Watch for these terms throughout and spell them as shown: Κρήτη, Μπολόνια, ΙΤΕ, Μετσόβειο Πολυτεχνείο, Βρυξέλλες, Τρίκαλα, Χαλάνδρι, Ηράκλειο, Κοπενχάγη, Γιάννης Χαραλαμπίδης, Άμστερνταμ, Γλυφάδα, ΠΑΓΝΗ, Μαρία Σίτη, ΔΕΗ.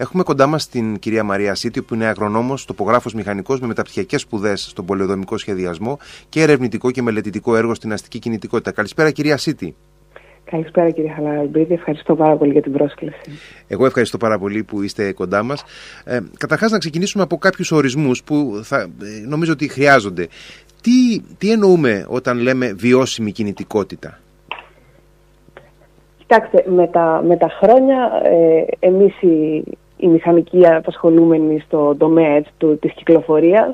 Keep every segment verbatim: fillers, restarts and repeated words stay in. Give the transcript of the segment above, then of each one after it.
Έχουμε κοντά μας την κυρία Μαρία Σίτη, που είναι αγρονόμος, τοπογράφος μηχανικός με μεταπτυχιακές σπουδές στον πολεοδομικό σχεδιασμό και ερευνητικό και μελετητικό έργο στην αστική κινητικότητα. Καλησπέρα, κυρία Σίτη. Καλησπέρα, κύριε Χαραλαμπίδη. Ευχαριστώ πάρα πολύ για την πρόσκληση. Εγώ ευχαριστώ πάρα πολύ που είστε κοντά μας. Ε, καταρχάς, να ξεκινήσουμε από κάποιους ορισμούς που θα, ε, νομίζω ότι χρειάζονται. Τι, τι εννοούμε όταν λέμε βιώσιμη κινητικότητα? Κοιτάξτε, με τα, με τα χρόνια ε, εμείς οι, οι μηχανικοί απασχολούμενοι στον τομέα έτσι, του, της κυκλοφορίας,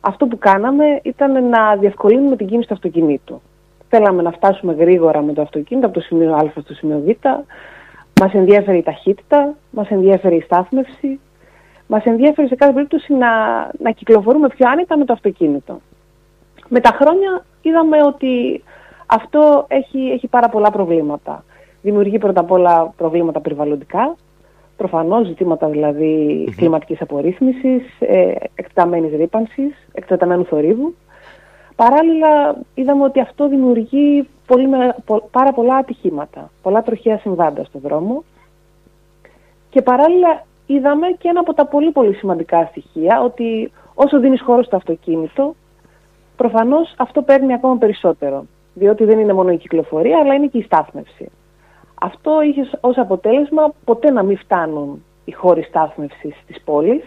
αυτό που κάναμε ήταν να διευκολύνουμε την κίνηση του αυτοκινήτου. Θέλαμε να φτάσουμε γρήγορα με το αυτοκίνητο από το σημείο Α στο σημείο Β. Μας ενδιέφερε η ταχύτητα, μας ενδιέφερε η στάθμευση, μας ενδιέφερε σε κάθε περίπτωση να, να κυκλοφορούμε πιο άνετα με το αυτοκίνητο. Με τα χρόνια είδαμε ότι αυτό έχει, έχει πάρα πολλά προβλήματα. Δημιουργεί πρώτα απ' όλα προβλήματα περιβαλλοντικά, προφανώς ζητήματα δηλαδή mm-hmm. κλιματικής απορρίθμισης, ε, εκτεταμένης ρύπανσης, εκτεταμένου θορύβου. Παράλληλα, είδαμε ότι αυτό δημιουργεί πολύ, πάρα πολλά ατυχήματα, πολλά τροχαία συμβάντα στον δρόμο. Και παράλληλα, είδαμε και ένα από τα πολύ πολύ σημαντικά στοιχεία, ότι όσο δίνεις χώρο στο αυτοκίνητο, προφανώς αυτό παίρνει ακόμα περισσότερο. Διότι δεν είναι μόνο η κυκλοφορία, αλλά είναι και η στάθμευση. Αυτό είχε ως αποτέλεσμα ποτέ να μην φτάνουν οι χώροι στάθμευσης της πόλης,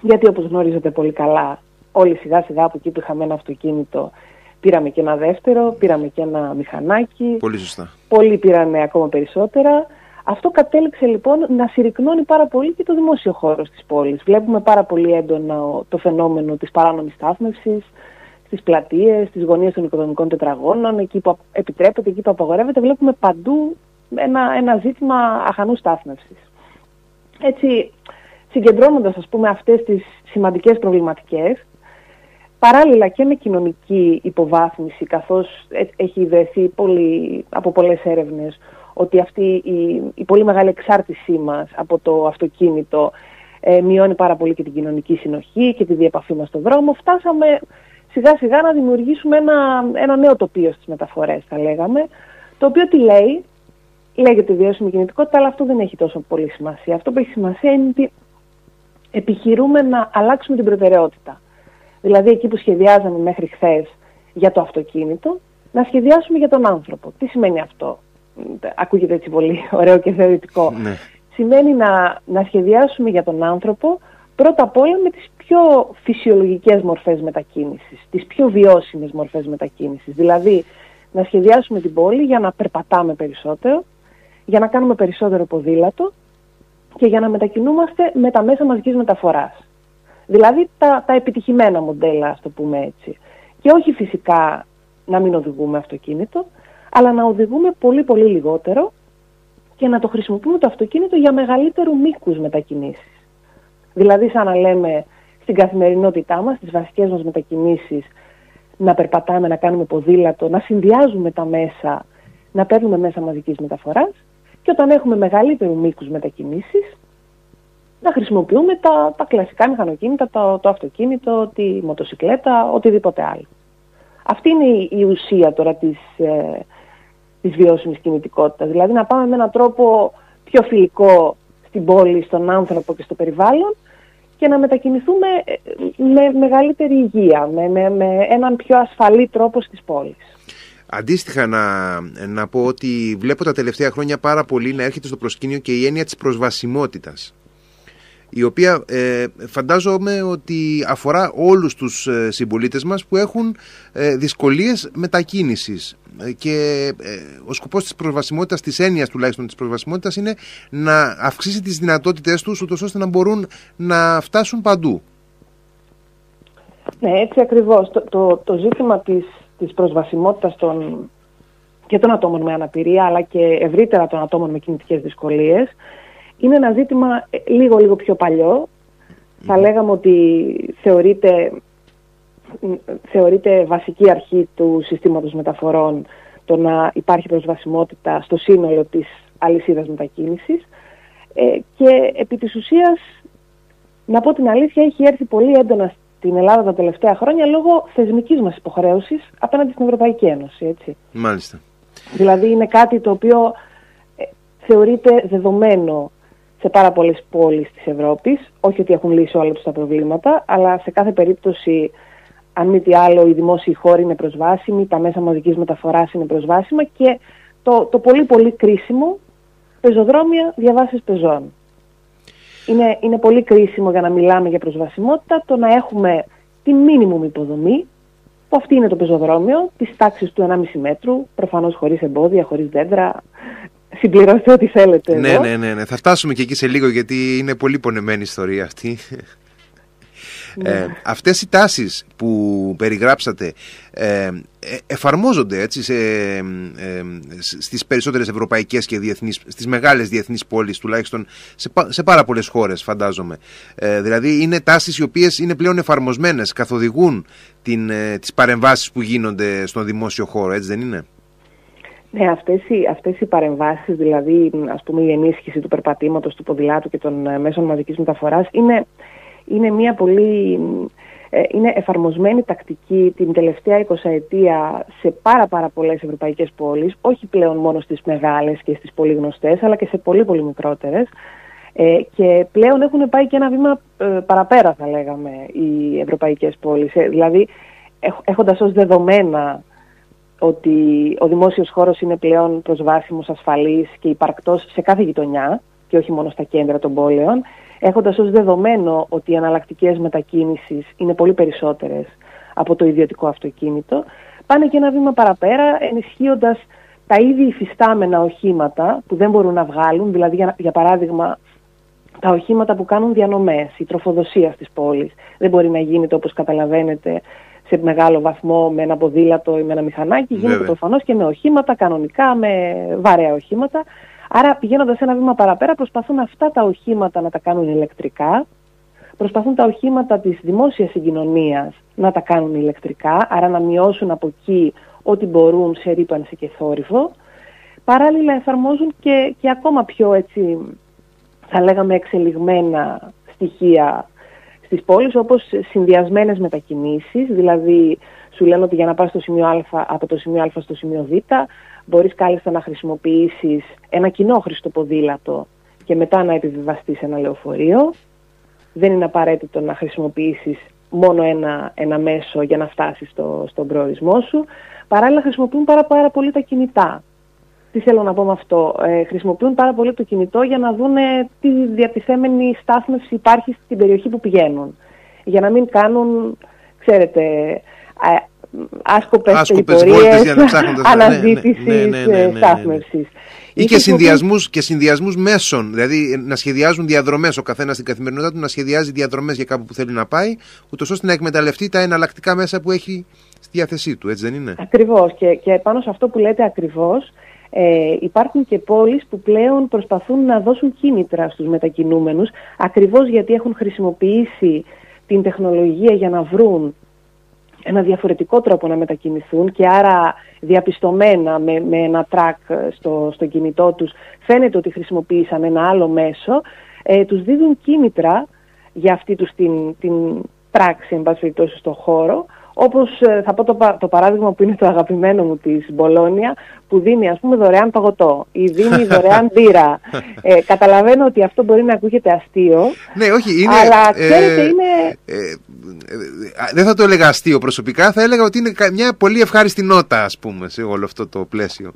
γιατί όπως γνωρίζετε πολύ καλά, όλοι σιγά σιγά από εκεί που είχαμε ένα αυτοκίνητο πήραμε και ένα δεύτερο, πήραμε και ένα μηχανάκι. Πολύ σωστά. Πολλοί πήραν ακόμα περισσότερα. Αυτό κατέληξε λοιπόν να συρρυκνώνει πάρα πολύ και το δημόσιο χώρο της πόλης. Βλέπουμε πάρα πολύ έντονα το φαινόμενο της παράνομης στάθμευσης, στις πλατείες, στις γωνίες των οικοδομικών τετραγώνων, εκεί που επιτρέπεται, εκεί που απαγορεύεται. Βλέπουμε παντού ένα, ένα ζήτημα αχανού στάθμευσης. Έτσι, συγκεντρώνοντας ας πούμε αυτές τις σημαντικές προβληματικές, παράλληλα και με κοινωνική υποβάθμιση, καθώς έχει ιδεθεί πολύ, από πολλές έρευνες ότι αυτή η, η πολύ μεγάλη εξάρτησή μας από το αυτοκίνητο ε, μειώνει πάρα πολύ και την κοινωνική συνοχή και τη διεπαφή μας στον δρόμο, φτάσαμε σιγά σιγά να δημιουργήσουμε ένα, ένα νέο τοπίο στις μεταφορές, θα λέγαμε, το οποίο τι λέει? Λέγεται βιώσιμη κινητικότητα, αλλά αυτό δεν έχει τόσο πολύ σημασία. Αυτό που έχει σημασία είναι ότι επιχειρούμε να αλλάξουμε την προτεραιότητα. Δηλαδή, εκεί που σχεδιάζαμε μέχρι χθες για το αυτοκίνητο, να σχεδιάσουμε για τον άνθρωπο. Τι σημαίνει αυτό? Ακούγεται έτσι πολύ ωραίο και θεωρητικό. Ναι. Σημαίνει να, να σχεδιάσουμε για τον άνθρωπο πρώτα απ' όλα με τις πιο φυσιολογικές μορφές μετακίνησης, τις πιο βιώσιμες μορφές μετακίνησης. Δηλαδή, να σχεδιάσουμε την πόλη για να περπατάμε περισσότερο, για να κάνουμε περισσότερο ποδήλατο και για να μετακινούμαστε με τα μέσα μαζικής μεταφοράς. Δηλαδή τα, τα επιτυχημένα μοντέλα, ας το πούμε έτσι. Και όχι φυσικά να μην οδηγούμε αυτοκίνητο, αλλά να οδηγούμε πολύ πολύ λιγότερο και να το χρησιμοποιούμε το αυτοκίνητο για μεγαλύτερου μήκους μετακινήσεις. Δηλαδή σαν να λέμε στην καθημερινότητά μας, στις βασικές μας μετακινήσεις, να περπατάμε, να κάνουμε ποδήλατο, να συνδυάζουμε τα μέσα, να παίρνουμε μέσα μαζικής μεταφοράς και όταν έχουμε μεγαλύτερου μήκους μετακινήσεις, να χρησιμοποιούμε τα, τα κλασικά μηχανοκίνητα, το, το αυτοκίνητο, τη μοτοσυκλέτα, οτιδήποτε άλλο. Αυτή είναι η, η ουσία τώρα της, ε, της βιώσιμης κινητικότητας. Δηλαδή να πάμε με έναν τρόπο πιο φιλικό στην πόλη, στον άνθρωπο και στο περιβάλλον και να μετακινηθούμε με μεγαλύτερη υγεία, με, με, με έναν πιο ασφαλή τρόπο στις πόλεις. Αντίστοιχα να, να πω ότι βλέπω τα τελευταία χρόνια πάρα πολύ να έρχεται στο προσκήνιο και η έννοια της προσβασιμότητας, η οποία ε, φαντάζομαι ότι αφορά όλους τους ε, συμπολίτες μας που έχουν ε, δυσκολίες μετακίνησης ε, και ε, ο σκοπός της προσβασιμότητας, της έννοιας τουλάχιστον της προσβασιμότητας, είναι να αυξήσει τις δυνατότητες τους ούτως ώστε να μπορούν να φτάσουν παντού. Ναι, έτσι ακριβώς. Το, το, το ζήτημα της, της προσβασιμότητας των, και των ατόμων με αναπηρία αλλά και ευρύτερα των ατόμων με κινητικές δυσκολίες είναι ένα ζήτημα λίγο λίγο πιο παλιό. Θα λέγαμε ότι θεωρείται, θεωρείται βασική αρχή του συστήματος μεταφορών το να υπάρχει προσβασιμότητα στο σύνολο της αλυσίδας μετακίνησης ε, και επί της ουσίας, να πω την αλήθεια, έχει έρθει πολύ έντονα στην Ελλάδα τα τελευταία χρόνια λόγω θεσμικής μας υποχρέωσης απέναντι στην Ευρωπαϊκή Ένωση. Έτσι. Μάλιστα. Δηλαδή είναι κάτι το οποίο θεωρείται δεδομένο σε πάρα πολλές πόλεις της Ευρώπης. Όχι ότι έχουν λύσει όλα τους τα προβλήματα, αλλά σε κάθε περίπτωση, αν μη τι άλλο, οι δημόσιοι χώροι είναι προσβάσιμοι, τα μέσα μαζικής μεταφοράς είναι προσβάσιμα και το, το πολύ πολύ κρίσιμο, πεζοδρόμια, διαβάσεις πεζών. Είναι, είναι πολύ κρίσιμο για να μιλάμε για προσβασιμότητα το να έχουμε τη μίνιμουμ υποδομή, που αυτή είναι το πεζοδρόμιο, της τάξης του ενάμιση μέτρου, προφανώς χωρίς εμπόδια, χωρίς δέντρα. Συμπληρώστε ό,τι θέλετε. Ναι, εδώ. Ναι, ναι, ναι. Θα φτάσουμε και εκεί σε λίγο, γιατί είναι πολύ πονεμένη η ιστορία αυτή. Ναι. Ε, αυτές οι τάσεις που περιγράψατε ε, ε, εφαρμόζονται έτσι, σε, ε, ε, στις περισσότερες ευρωπαϊκές και διεθνείς, στις μεγάλες διεθνείς πόλεις, τουλάχιστον σε, σε πάρα πολλές χώρες, φαντάζομαι. Ε, δηλαδή είναι τάσεις οι οποίες είναι πλέον εφαρμοσμένες, καθοδηγούν την, ε, τις παρεμβάσεις που γίνονται στον δημόσιο χώρο, έτσι δεν είναι? Ναι, αυτές οι, αυτές οι παρεμβάσεις, δηλαδή ας πούμε η ενίσχυση του περπατήματος, του ποδηλάτου και των ε, μέσων μαζικής μεταφοράς είναι... Είναι μια πολύ ε, είναι εφαρμοσμένη τακτική την τελευταία εικοσαετία σε πάρα πάρα πολλές ευρωπαϊκές πόλεις, όχι πλέον μόνο στις μεγάλες και στις πολύ γνωστές, αλλά και σε πολύ πολύ μικρότερες. Ε, και πλέον έχουν πάει και ένα βήμα ε, παραπέρα, θα λέγαμε, οι ευρωπαϊκές πόλεις. Ε, δηλαδή, έχ, έχοντας ως δεδομένα ότι ο δημόσιος χώρος είναι πλέον προσβάσιμος, ασφαλής και υπαρκτός σε κάθε γειτονιά και όχι μόνο στα κέντρα των πόλεων, έχοντας ως δεδομένο ότι οι εναλλακτικές μετακίνησης είναι πολύ περισσότερες από το ιδιωτικό αυτοκίνητο, πάνε και ένα βήμα παραπέρα, ενισχύοντας τα ήδη υφιστάμενα οχήματα που δεν μπορούν να βγάλουν, δηλαδή για, για παράδειγμα τα οχήματα που κάνουν διανομές, η τροφοδοσία στις πόλεις. Δεν μπορεί να γίνεται, όπως καταλαβαίνετε, σε μεγάλο βαθμό με ένα ποδήλατο ή με ένα μηχανάκι, γίνεται Βέβαια. προφανώς και με οχήματα κανονικά, με βαρέα οχήματα. Άρα, πηγαίνοντας ένα βήμα παραπέρα, προσπαθούν αυτά τα οχήματα να τα κάνουν ηλεκτρικά, προσπαθούν τα οχήματα της δημόσιας συγκοινωνίας να τα κάνουν ηλεκτρικά, άρα να μειώσουν από εκεί ό,τι μπορούν σε ρύπανση και θόρυβο. Παράλληλα, εφαρμόζουν και, και ακόμα πιο, έτσι, θα λέγαμε, εξελιγμένα στοιχεία στις πόλεις, όπως συνδυασμένες μετακινήσεις, δηλαδή σου λένε ότι για να πας στο σημείο Α, από το σημείο Α στο σημείο Β, μπορείς κάλλιστα να χρησιμοποιήσεις ένα κοινόχρηστο ποδήλατο και μετά να επιβιβαστείς ένα λεωφορείο. Δεν είναι απαραίτητο να χρησιμοποιήσεις μόνο ένα, ένα μέσο για να φτάσεις στο, στον προορισμό σου. Παράλληλα χρησιμοποιούν πάρα, πάρα πολύ τα κινητά. Τι θέλω να πω με αυτό? Ε, χρησιμοποιούν πάρα πολύ το κινητό για να δουν τι διατιθέμενη στάθμευση υπάρχει στην περιοχή που πηγαίνουν. Για να μην κάνουν, ξέρετε... Ε, άσκοπες περιπορίες, αναζήτησης, στάθμευσης. Ή και συνδυασμούς, και συνδυασμούς μέσων, δηλαδή να σχεδιάζουν διαδρομές, ο καθένας στην καθημερινότητά του να σχεδιάζει διαδρομές για κάπου που θέλει να πάει, ούτως ώστε να εκμεταλλευτεί τα εναλλακτικά μέσα που έχει στη διάθεσή του, έτσι δεν είναι? Ακριβώς, και, και πάνω σε αυτό που λέτε ακριβώς, ε, υπάρχουν και πόλεις που πλέον προσπαθούν να δώσουν κίνητρα στους μετακινούμενους, ακριβώς γιατί έχουν χρησιμοποιήσει την τεχνολογία για να βρουν ένα διαφορετικό τρόπο να μετακινηθούν και άρα διαπιστωμένα με, με ένα τρακ στο, στο κινητό τους φαίνεται ότι χρησιμοποίησαν ένα άλλο μέσο, ε, τους δίδουν κίνητρα για αυτή τους την, την πράξη, εν πάση περιπτώσει, στον χώρο, όπως ε, θα πω το, το παράδειγμα που είναι το αγαπημένο μου της Μπολόνια, που δίνει ας πούμε δωρεάν παγωτό ή δίνει δωρεάν μπύρα. Ε, καταλαβαίνω ότι αυτό μπορεί να ακούγεται αστείο, ναι, όχι, είναι, αλλά ξέρετε ε, είναι... Ε, ε, δεν θα το έλεγα αστείο προσωπικά, θα έλεγα ότι είναι μια πολύ ευχάριστη νότα, ας πούμε, σε όλο αυτό το πλαίσιο.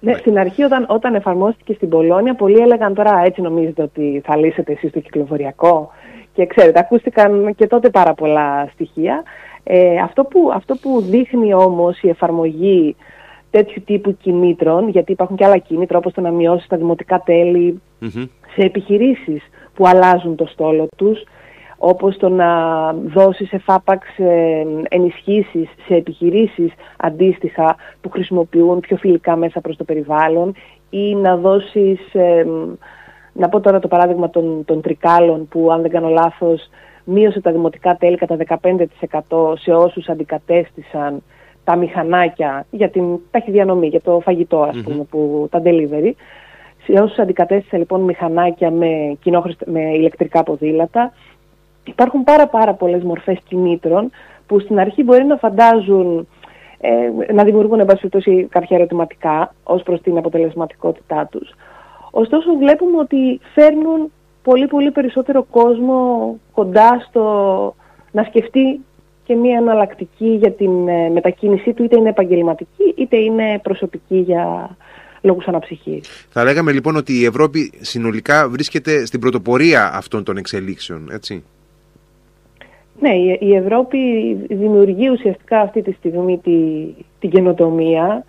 Ναι, right. Στην αρχή όταν, όταν εφαρμόστηκε στην Πολόνια, πολλοί έλεγαν τώρα έτσι νομίζετε ότι θα λύσετε εσείς το κυκλοφοριακό και ξέρετε, ακούστηκαν και τότε πάρα πολλά στοιχεία. Ε, αυτό, που, αυτό που δείχνει όμως η εφαρμογή τέτοιου τύπου κινήτρων, γιατί υπάρχουν και άλλα κίνητρα όπως το να μειώσει τα δημοτικά τέλη mm-hmm. σε επιχειρήσεις που αλλάζουν το στόλο τους, όπως το να δώσεις εφάπαξ ε, ενισχύσεις σε επιχειρήσεις αντίστοιχα που χρησιμοποιούν πιο φιλικά μέσα προς το περιβάλλον, ή να δώσεις, ε, να πω τώρα το παράδειγμα των, των τρικάλων που, αν δεν κάνω λάθος, μείωσε τα δημοτικά τέλη κατά δεκαπέντε τοις εκατό σε όσους αντικατέστησαν τα μηχανάκια για την ταχυδιανομή, για το φαγητό, ας πούμε, mm-hmm. που, τα delivery. Σε όσους αντικατέστησαν λοιπόν μηχανάκια με, με ηλεκτρικά ποδήλατα. Υπάρχουν πάρα πάρα πολλές μορφές κινήτρων που στην αρχή μπορεί να φαντάζουν, ε, να δημιουργούν εν πάση περιπτώσει κάποια ερωτηματικά ως προς την αποτελεσματικότητά τους. Ωστόσο βλέπουμε ότι φέρνουν πολύ πολύ περισσότερο κόσμο κοντά στο να σκεφτεί και μία αναλλακτική για την μετακίνησή του, είτε είναι επαγγελματική είτε είναι προσωπική για λόγους αναψυχής. Θα λέγαμε λοιπόν ότι η Ευρώπη συνολικά βρίσκεται στην πρωτοπορία αυτών των εξελίξεων, έτσι. Ναι, η Ευρώπη δημιουργεί ουσιαστικά αυτή τη στιγμή την τη καινοτομία,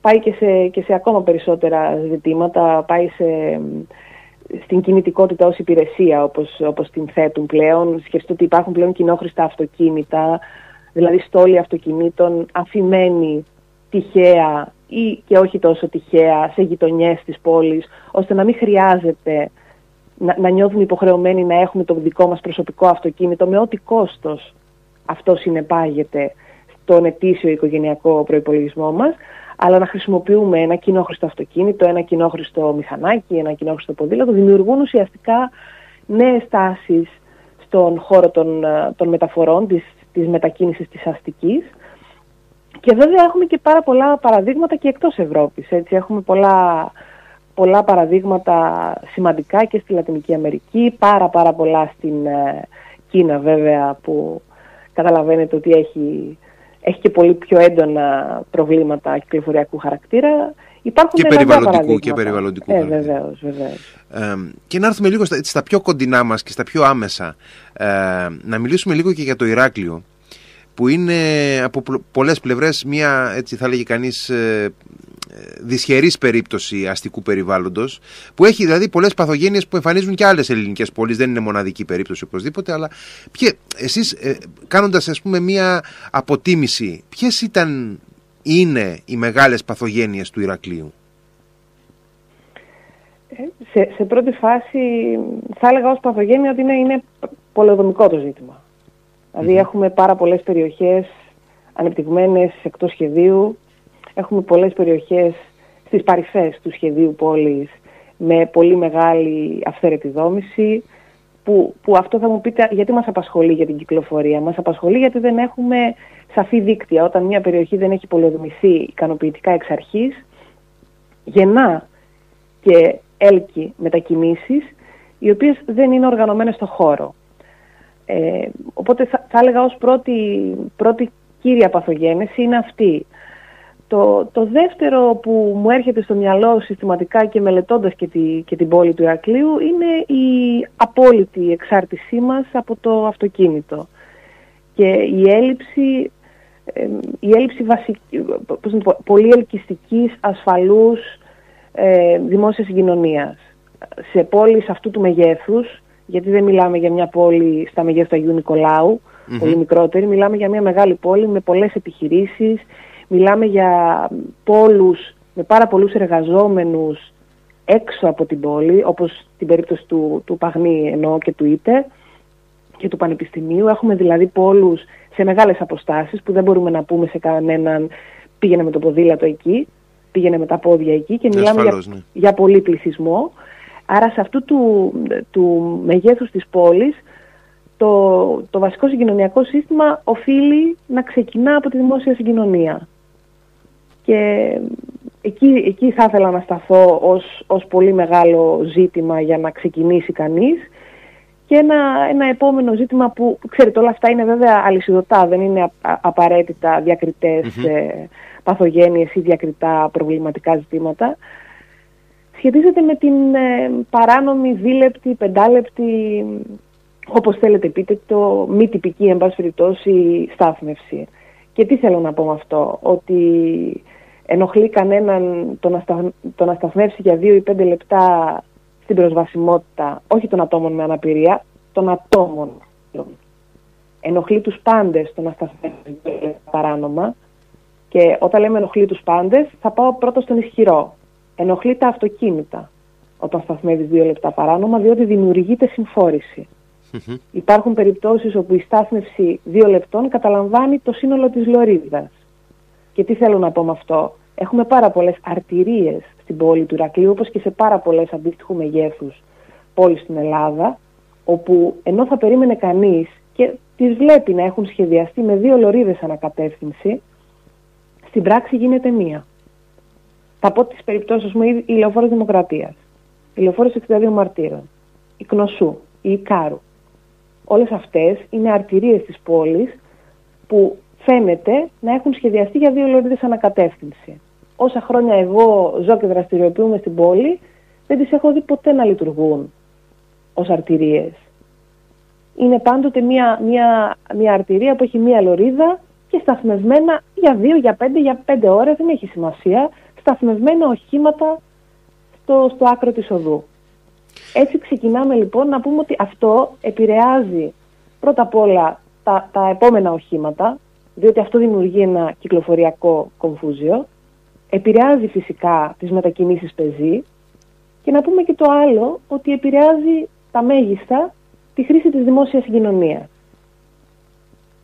πάει και σε, και σε ακόμα περισσότερα ζητήματα, πάει σε, στην κινητικότητα ως υπηρεσία όπως, όπως την θέτουν πλέον. Σκεφτείτε ότι υπάρχουν πλέον κοινόχρηστα αυτοκίνητα, δηλαδή στόλοι αυτοκινήτων αφημένοι τυχαία ή και όχι τόσο τυχαία σε γειτονιές της πόλης, ώστε να μην χρειάζεται να, να νιώθουν υποχρεωμένοι να έχουμε το δικό μας προσωπικό αυτοκίνητο με ό,τι κόστος αυτό συνεπάγεται στον ετήσιο οικογενειακό προϋπολογισμό μας, αλλά να χρησιμοποιούμε ένα κοινόχρηστο αυτοκίνητο, ένα κοινόχρηστο μηχανάκι, ένα κοινόχρηστο ποδήλατο, δημιουργούν ουσιαστικά νέες τάσεις στον χώρο των, των μεταφορών, της, της μετακίνησης της αστικής. Και βέβαια έχουμε και πάρα πολλά παραδείγματα και εκτός Ευρώπης. Έτσι. Έχουμε πολλά, πολλά παραδείγματα σημαντικά και στη Λατινική Αμερική, πάρα πάρα πολλά στην ε, Κίνα βέβαια, που καταλαβαίνετε ότι έχει... έχει και πολύ πιο έντονα προβλήματα κυκλοφοριακού χαρακτήρα. Υπάρχουν και περιβαλλοντικού. Και, περιβαλλοντικού ε, βεβαίως, βεβαίως. Ε, και να έρθουμε λίγο στα, στα πιο κοντινά μας και στα πιο άμεσα. Ε, να μιλήσουμε λίγο και για το Ηράκλειο, που είναι από πολλές πλευρές μια, έτσι θα λέγει κανείς, δυσχερής περίπτωση αστικού περιβάλλοντος, που έχει δηλαδή πολλές παθογένειες που εμφανίζουν και άλλες ελληνικές πόλεις, δεν είναι μοναδική περίπτωση οπωσδήποτε, αλλά ποιες, εσείς ε, κάνοντας ας πούμε μια αποτίμηση, ποιες ήταν, είναι οι μεγάλες παθογένειες του Ηρακλείου? Σε, σε πρώτη φάση θα έλεγα ως παθογένεια ότι είναι, είναι πολεοδομικό το ζήτημα. Δηλαδή έχουμε πάρα πολλές περιοχές ανεπτυγμένες εκτός σχεδίου, έχουμε πολλές περιοχές στις παρυφές του σχεδίου πόλης με πολύ μεγάλη αυθαίρετη δόμηση, που, που αυτό θα μου πείτε γιατί μας απασχολεί για την κυκλοφορία. Μας απασχολεί γιατί δεν έχουμε σαφή δίκτυα. Όταν μια περιοχή δεν έχει πολεοδομηθεί ικανοποιητικά εξ αρχής, γεννά και έλκει μετακινήσεις οι οποίες δεν είναι οργανωμένες στο χώρο. Ε, οπότε θα, θα έλεγα ως πρώτη, πρώτη κύρια παθογένεση είναι αυτή. Το, το δεύτερο που μου έρχεται στο μυαλό συστηματικά και μελετώντας και, τη, και την πόλη του Ηρακλείου είναι η απόλυτη εξάρτησή μας από το αυτοκίνητο και η έλλειψη, ε, η έλλειψη βασική, πώς να πω, πολύ ελκυστικής, ασφαλούς ε, δημόσιας συγκοινωνίας σε πόλεις αυτού του μεγέθους. Γιατί δεν μιλάμε για μια πόλη στα μεγέθη του Αγίου Νικολάου, mm-hmm. πολύ μικρότερη. Μιλάμε για μια μεγάλη πόλη με πολλές επιχειρήσεις. Μιλάμε για πόλους με πάρα πολλούς εργαζόμενους έξω από την πόλη, όπως την περίπτωση του, του ΠΑΓΝΗ εννοώ και του ΙΤΕ και του Πανεπιστημίου. Έχουμε δηλαδή πόλους σε μεγάλες αποστάσεις που δεν μπορούμε να πούμε σε κανέναν πήγαινε με το ποδήλατο εκεί, πήγαινε με τα πόδια εκεί και μιλάμε ασφαλώς, για, ναι. για πολύ πληθυσμό. Άρα σε αυτού του, του μεγέθους της πόλης το, το βασικό συγκοινωνιακό σύστημα οφείλει να ξεκινά από τη δημόσια συγκοινωνία. Και εκεί, εκεί θα ήθελα να σταθώ ως, ως πολύ μεγάλο ζήτημα για να ξεκινήσει κανείς. Και ένα, ένα επόμενο ζήτημα που, ξέρετε, όλα αυτά είναι βέβαια αλυσιδωτά, δεν είναι απαραίτητα διακριτές mm-hmm. ε, παθογένειες ή διακριτά προβληματικά ζητήματα. Σχετίζεται με την ε, παράνομη, δίλεπτη, πεντάλεπτη, όπως θέλετε πείτε το, μη τυπική, εν πάση περιπτώσει, στάθμευση. Και τι θέλω να πω με αυτό, ότι ενοχλεί κανέναν το να, στα, το να σταθμεύσει για δύο ή πέντε λεπτά στην προσβασιμότητα, όχι των ατόμων με αναπηρία, των ατόμων. Ενοχλεί τους πάντες το να σταθμεύσει παράνομα και όταν λέμε ενοχλεί τους πάντες θα πάω πρώτα στον ισχυρό. Ενοχλεί τα αυτοκίνητα όταν σταθμεύεις δύο λεπτά παράνομα, διότι δημιουργείται συμφόρηση. Mm-hmm. Υπάρχουν περιπτώσεις όπου η στάθμευση δύο λεπτών καταλαμβάνει το σύνολο της λωρίδας. Και τι θέλω να πω με αυτό. Έχουμε πάρα πολλές αρτηρίες στην πόλη του Ηρακλείου, όπως και σε πάρα πολλές αντίστοιχου μεγέθους πόλεις στην Ελλάδα, όπου ενώ θα περίμενε κανείς και τις βλέπει να έχουν σχεδιαστεί με δύο λωρίδες ανακατεύθυνση, στην πράξη γίνεται μία. Θα πω τις περιπτώσεις μου, η Λεωφόρος Δημοκρατίας. Ηλιοφόρος εξήντα δύο Μαρτύρων, η Κνωσού, η Ικάρου. Όλες αυτές είναι αρτηρίες της πόλης που φαίνεται να έχουν σχεδιαστεί για δύο λωρίδες ανακατεύθυνση. Όσα χρόνια εγώ ζω και δραστηριοποιούμε στην πόλη, δεν τις έχω δει ποτέ να λειτουργούν ως αρτηρίες. Είναι πάντοτε μια, μια, μια αρτηρία που έχει μία λωρίδα και σταθμευμένα για δύο, για πέντε, για πέντε ώρες, δεν έχει σημασία, σταθμευμένα οχήματα στο, στο άκρο της οδού. Έτσι ξεκινάμε λοιπόν να πούμε ότι αυτό επηρεάζει πρώτα απ' όλα τα, τα επόμενα οχήματα, διότι αυτό δημιουργεί ένα κυκλοφοριακό κομφούζιο, επηρεάζει φυσικά τις μετακινήσεις πεζή και να πούμε και το άλλο, ότι επηρεάζει τα μέγιστα τη χρήση της δημόσιας συγκοινωνίας.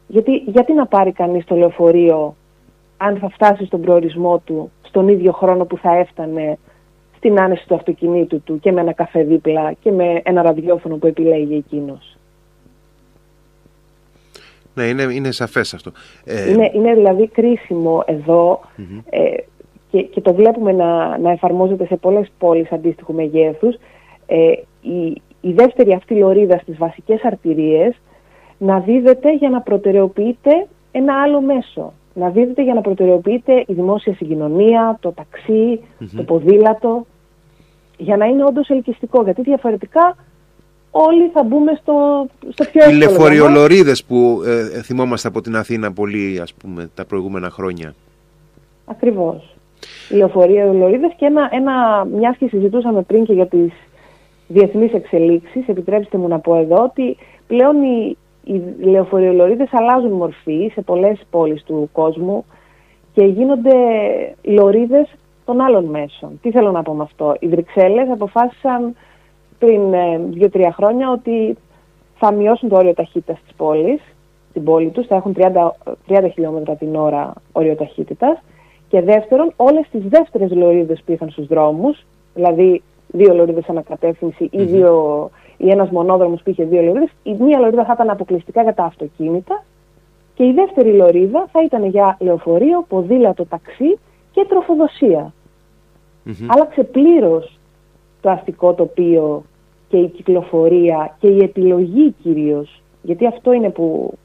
Γιατί, γιατί να πάρει κανείς το λεωφορείο αν θα φτάσει στον προορισμό του στον ίδιο χρόνο που θα έφτανε στην άνεση του αυτοκινήτου του και με ένα καφέ δίπλα και με ένα ραδιόφωνο που επιλέγει εκείνος. Ναι, είναι, είναι σαφές αυτό. Ε... Είναι, είναι δηλαδή κρίσιμο εδώ mm-hmm. ε, και, και το βλέπουμε να, να εφαρμόζεται σε πολλές πόλεις αντίστοιχου μεγέθους ε, η, η δεύτερη αυτή λωρίδα στις βασικές αρτηρίες να δίδεται για να προτεραιοποιείται ένα άλλο μέσο. Να δίδεται για να προτεραιοποιείται η δημόσια συγκοινωνία, το ταξί, mm-hmm. το ποδήλατο, για να είναι όντως ελκυστικό, γιατί διαφορετικά όλοι θα μπούμε στο, στο πιο εύκολο. Οι λεωφοριολωρίδες που ε, θυμόμαστε από την Αθήνα πολύ, ας πούμε, τα προηγούμενα χρόνια. Ακριβώς. Οι λεωφοριολωρίδες και ένα, ένα, μιας και συζητούσαμε πριν και για τις διεθνείς εξελίξεις, επιτρέψτε μου να πω εδώ ότι πλέον οι, οι λεωφοριολωρίδες αλλάζουν μορφή σε πολλές πόλεις του κόσμου και γίνονται λωρίδες των άλλων μέσων. Τι θέλω να πω με αυτό. Οι Βρυξέλλες αποφάσισαν πριν δύο τρία χρόνια ότι θα μειώσουν το όριο ταχύτητας της πόλης, την πόλη τους, θα έχουν τριάντα, τριάντα χιλιόμετρα την ώρα όριο ταχύτητας. Και δεύτερον, όλες τις δεύτερες λωρίδες που είχαν στους δρόμους, δηλαδή δύο λωρίδες ανακατεύθυνση ή, δύο, ή ένας μονόδρομος που είχε δύο λωρίδες, η μία λωρίδα θα ήταν αποκλειστικά για τα αυτοκίνητα και η δεύτερη λωρίδα θα ήταν για λεωφορείο, ποδήλατο, ταξί και τροφοδοσία. Mm-hmm. Άλλαξε πλήρως το αστικό τοπίο και η κυκλοφορία και η επιλογή κυρίως, γιατί αυτό είναι που,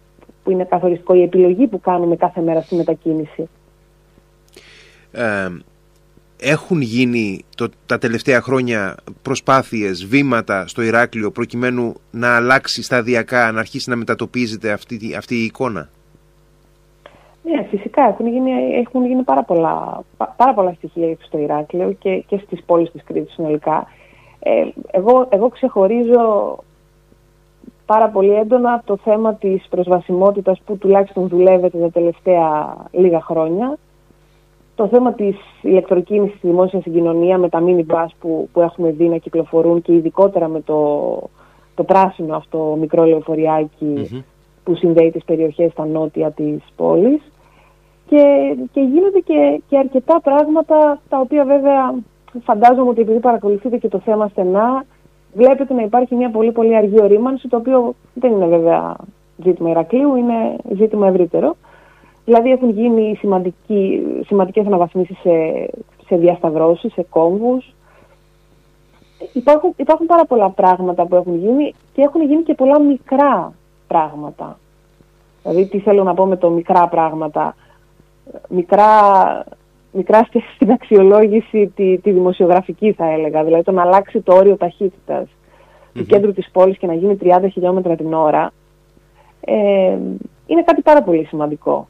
που είναι καθοριστικό, η επιλογή που κάνουμε κάθε μέρα στη μετακίνηση. Ε, έχουν γίνει το, τα τελευταία χρόνια προσπάθειες, βήματα στο Ηράκλειο προκειμένου να αλλάξει σταδιακά, να αρχίσει να μετατοπίζεται αυτή, αυτή η εικόνα? Ναι, φυσικά έχουν γίνει, έχουν γίνει πάρα, πολλά, πάρα πολλά στοιχεία στο Ηράκλειο και, και στις πόλεις της Κρήτης συνολικά. Ε, εγώ, εγώ ξεχωρίζω πάρα πολύ έντονα το θέμα της προσβασιμότητας που τουλάχιστον δουλεύεται τα τελευταία λίγα χρόνια. Το θέμα της ηλεκτροκίνησης στη δημόσια συγκοινωνία με τα mini bus που, που έχουμε δει να κυκλοφορούν και ειδικότερα με το, το πράσινο αυτό μικρό λεωφοριάκι mm-hmm. που συνδέει τις περιοχές στα νότια της πόλης. Και, και γίνονται και, και αρκετά πράγματα τα οποία βέβαια φαντάζομαι ότι επειδή παρακολουθείτε και το θέμα στενά βλέπετε να υπάρχει μια πολύ πολύ αργή ορίμανση, το οποίο δεν είναι βέβαια ζήτημα Ηρακλείου, είναι ζήτημα ευρύτερο. Δηλαδή έχουν γίνει σημαντικές αναβαθμίσεις σε, σε διασταυρώσεις, σε κόμβους. Υπάρχουν, υπάρχουν πάρα πολλά πράγματα που έχουν γίνει και έχουν γίνει και πολλά μικρά πράγματα. Δηλαδή τι θέλω να πω με το μικρά πράγματα. Μικρά, μικρά στην αξιολόγηση τη, τη δημοσιογραφική θα έλεγα. Δηλαδή το να αλλάξει το όριο ταχύτητας mm-hmm. του κέντρου της πόλης και να γίνει τριάντα χιλιόμετρα την ώρα ε, είναι κάτι πάρα πολύ σημαντικό.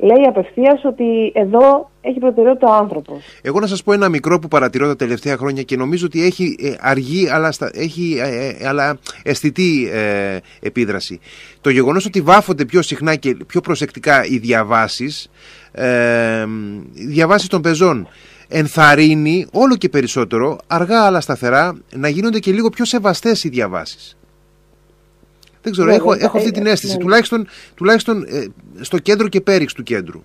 Λέει απευθείας ότι εδώ έχει προτεραιότητα ο άνθρωπος. Εγώ να σας πω ένα μικρό που παρατηρώ τα τελευταία χρόνια και νομίζω ότι έχει αργή αλλά, στα, έχει, αλλά αισθητή ε, επίδραση. Το γεγονός ότι βάφονται πιο συχνά και πιο προσεκτικά οι διαβάσεις, ε, οι διαβάσεις των πεζών, ενθαρρύνει όλο και περισσότερο αργά αλλά σταθερά να γίνονται και λίγο πιο σεβαστές οι διαβάσεις. Δεν ξέρω, ναι, έχω, ναι, έχω αυτή την αίσθηση, ναι. τουλάχιστον, τουλάχιστον ε, στο κέντρο και πέριξ του κέντρου.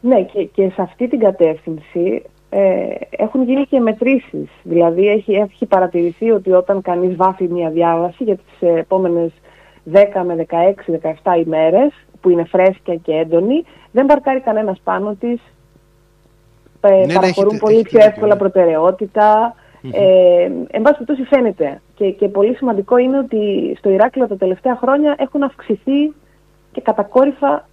Ναι, και, και σε αυτή την κατεύθυνση ε, έχουν γίνει και μετρήσεις. Δηλαδή έχει, έχει παρατηρηθεί ότι όταν κανείς βάφει μια διάβαση για τις επόμενες δέκα με δεκαέξι δεκαεπτά ημέρες, που είναι φρέσκια και έντονη, δεν παρκάρει κανένας πάνω της, ε, ναι, παραχωρούν ναι, έχετε, πολύ έχετε, πιο εύκολα ναι. προτεραιότητα, Mm-hmm. Ε, εν πάση περιπτώσει φαίνεται. Και, και πολύ σημαντικό είναι ότι στο Ηράκλειο τα τελευταία χρόνια έχουν αυξηθεί και κατακόρυφα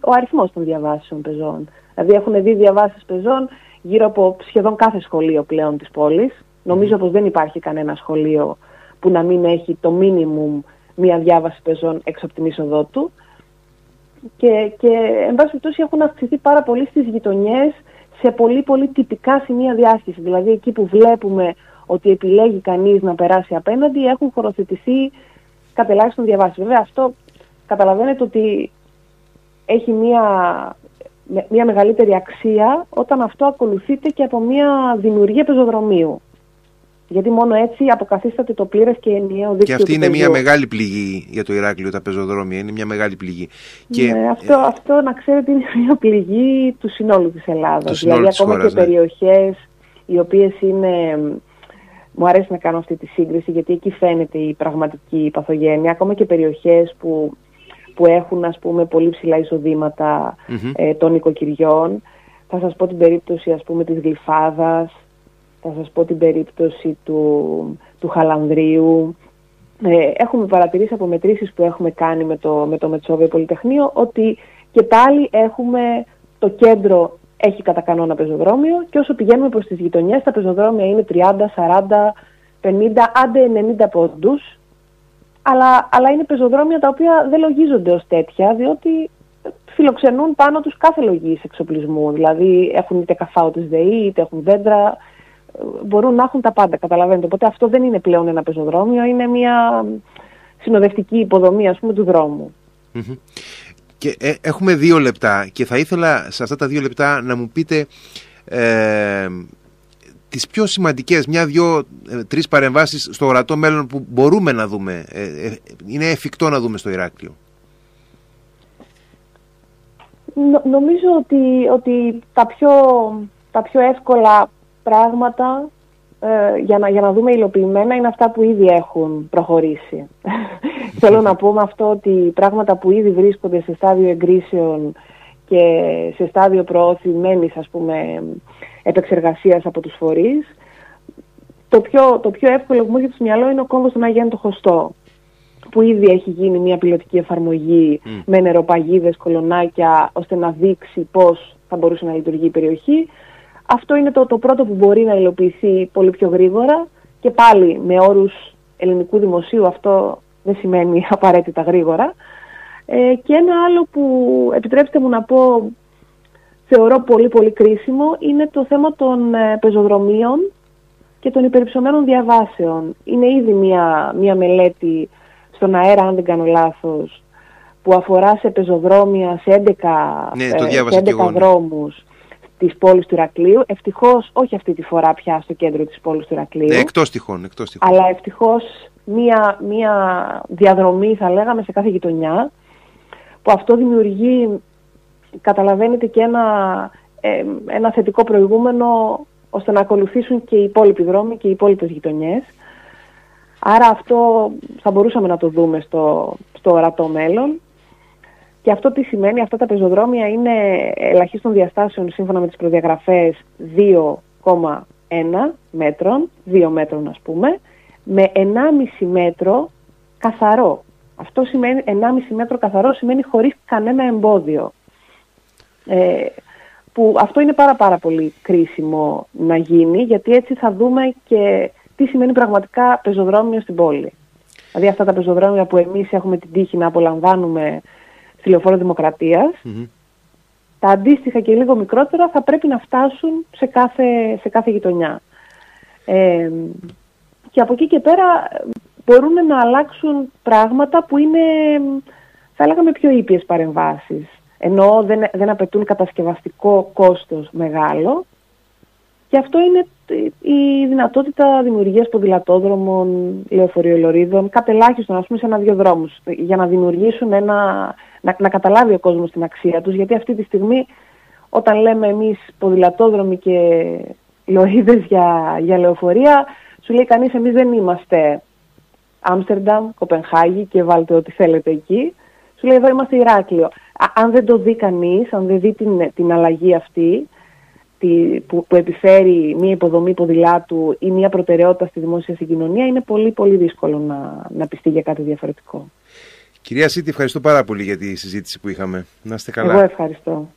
ο αριθμός των διαβάσεων πεζών. Δηλαδή έχουν δει διαβάσεις πεζών γύρω από σχεδόν κάθε σχολείο πλέον της πόλης. Νομίζω πως δεν υπάρχει κανένα σχολείο που να μην έχει το μίνιμουμ μία διάβαση πεζών έξω από την είσοδό του. Και, και εν πάση περιπτώσει έχουν αυξηθεί πάρα πολύ στις γειτονιές, σε πολύ πολύ τυπικά σημεία διάσκηση. Δηλαδή εκεί που βλέπουμε ότι επιλέγει κανείς να περάσει απέναντι, έχουν χωροθετηθεί κατ' ελάχιστον διαβάσεις. Βέβαια αυτό καταλαβαίνετε ότι έχει μία... μια μεγαλύτερη αξία όταν αυτό ακολουθείται και από μια δημιουργία πεζοδρομίου. Γιατί μόνο έτσι αποκαθίσταται το πλήρες και ενιαίο δίκτυο. Και αυτή είναι πεζού. Μια μεγάλη πληγή για το Ηράκλειο, τα πεζοδρόμια. Είναι μια μεγάλη πληγή. Ναι, και... αυτό, αυτό να ξέρετε είναι μια πληγή του συνόλου της Ελλάδας. Συνόλου δηλαδή της ακόμα χώρας, και ναι. Περιοχές οι οποίες είναι... Μου αρέσει να κάνω αυτή τη σύγκριση γιατί εκεί φαίνεται η πραγματική παθογένεια. Ακόμα και περιοχές που... που έχουν, ας πούμε, πολύ ψηλά εισοδήματα mm-hmm. ε, των οικοκυριών. Θα σας πω την περίπτωση, ας πούμε, της Γλυφάδας, θα σας πω την περίπτωση του, του Χαλανδρίου. Ε, έχουμε παρατηρήσει από μετρήσεις που έχουμε κάνει με το, με το Μετσόβειο Πολυτεχνείο ότι και πάλι έχουμε το κέντρο, έχει κατά κανόνα πεζοδρόμιο και όσο πηγαίνουμε προς τις γειτονιές, τα πεζοδρόμια είναι τριάντα, σαράντα, πενήντα, άντε ενενήντα πόντους. Αλλά, αλλά είναι πεζοδρόμια τα οποία δεν λογίζονται ως τέτοια, διότι φιλοξενούν πάνω τους κάθε λογής εξοπλισμού. Δηλαδή έχουν είτε καφάο της ΔΕΗ, είτε έχουν δέντρα, μπορούν να έχουν τα πάντα, καταλαβαίνετε. Οπότε αυτό δεν είναι πλέον ένα πεζοδρόμιο, είναι μια συνοδευτική υποδομή, ας πούμε, του δρόμου. Mm-hmm. Και, ε, έχουμε δύο λεπτά και θα ήθελα σε αυτά τα δύο λεπτά να μου πείτε... Ε, τις πιο σημαντικές, μια, δυο, τρεις παρεμβάσεις στο ορατό μέλλον που μπορούμε να δούμε, είναι εφικτό να δούμε στο Ηράκλειο. Νο, νομίζω ότι, ότι τα, πιο, τα πιο εύκολα πράγματα ε, για, να, για να δούμε υλοποιημένα είναι αυτά που ήδη έχουν προχωρήσει. Θέλω να πω με αυτό ότι πράγματα που ήδη βρίσκονται σε στάδιο εγκρίσεων και σε στάδιο προωθημένης, ας πούμε, επεξεργασίας από τους φορείς. Το πιο, το πιο εύκολο που μου έρχεται στο μυαλό είναι ο κόμβος στον Αγιάννη το Χωστό, που ήδη έχει γίνει μια πιλωτική εφαρμογή mm. με νεροπαγίδες, κολονάκια, ώστε να δείξει πώς θα μπορούσε να λειτουργεί η περιοχή. Αυτό είναι το, το πρώτο που μπορεί να υλοποιηθεί πολύ πιο γρήγορα και πάλι με όρους ελληνικού δημοσίου αυτό δεν σημαίνει απαραίτητα γρήγορα. Ε, και ένα άλλο που επιτρέψτε μου να πω θεωρώ πολύ πολύ κρίσιμο είναι το θέμα των ε, πεζοδρομίων και των υπερυψωμένων διαβάσεων. Είναι ήδη μια, μια μελέτη στον αέρα, αν δεν κάνω λάθος, που αφορά σε πεζοδρόμια σε έντεκα, ναι, ε, σε έντεκα δρόμους της πόλης του Ηρακλείου. Ευτυχώς όχι αυτή τη φορά πια στο κέντρο της πόλης του Ηρακλείου. Ναι, εκτός τυχόν, εκτός τυχόν. Αλλά ευτυχώς μια, μια διαδρομή θα λέγαμε σε κάθε γειτονιά που αυτό δημιουργεί... Καταλαβαίνετε και ένα, ε, ένα θετικό προηγούμενο ώστε να ακολουθήσουν και οι υπόλοιποι δρόμοι και οι υπόλοιπες γειτονιές. Άρα αυτό θα μπορούσαμε να το δούμε στο, στο ορατό μέλλον. Και αυτό τι σημαίνει, αυτά τα πεζοδρόμια είναι ελαχίστων διαστάσεων σύμφωνα με τις προδιαγραφές δύο κόμμα ένα μέτρων, δύο μέτρων ας πούμε, με ενάμιση μέτρο καθαρό. Αυτό σημαίνει ενάμιση μέτρο καθαρό σημαίνει χωρίς κανένα εμπόδιο. Ε, που αυτό είναι πάρα πάρα πολύ κρίσιμο να γίνει, γιατί έτσι θα δούμε και τι σημαίνει πραγματικά πεζοδρόμιο στην πόλη. Δηλαδή αυτά τα πεζοδρόμια που εμείς έχουμε την τύχη να απολαμβάνουμε στη Λεωφόρο Δημοκρατίας, mm-hmm. τα αντίστοιχα και λίγο μικρότερα θα πρέπει να φτάσουν σε κάθε, σε κάθε γειτονιά. Ε, και από εκεί και πέρα μπορούν να αλλάξουν πράγματα που είναι, θα έλεγαμε, πιο ήπιες παρεμβάσεις. Ενώ δεν, δεν απαιτούν κατασκευαστικό κόστος μεγάλο και αυτό είναι η δυνατότητα δημιουργίας ποδηλατόδρομων, λεωφορειολωρίδων, κατ' ελάχιστον, ας πούμε, σε ένα-δύο δρόμους για να δημιουργήσουν ένα... να, να καταλάβει ο κόσμος την αξία τους, γιατί αυτή τη στιγμή όταν λέμε εμείς ποδηλατόδρομοι και λωρίδες για, για λεωφορεία σου λέει κανείς εμείς δεν είμαστε Άμστερνταμ, Κοπενχάγη και βάλτε ό,τι θέλετε εκεί. Σου λέει εδώ είμαστε Ηράκλειο. Αν δεν το δει κανείς, αν δεν δει την, την αλλαγή αυτή, που επιφέρει μία υποδομή ποδηλάτου ή μία προτεραιότητα στη δημόσια συγκοινωνία, είναι πολύ πολύ δύσκολο να, να πιστεί για κάτι διαφορετικό. Κυρία Σίτη, ευχαριστώ πάρα πολύ για τη συζήτηση που είχαμε. Να είστε καλά. Εγώ ευχαριστώ.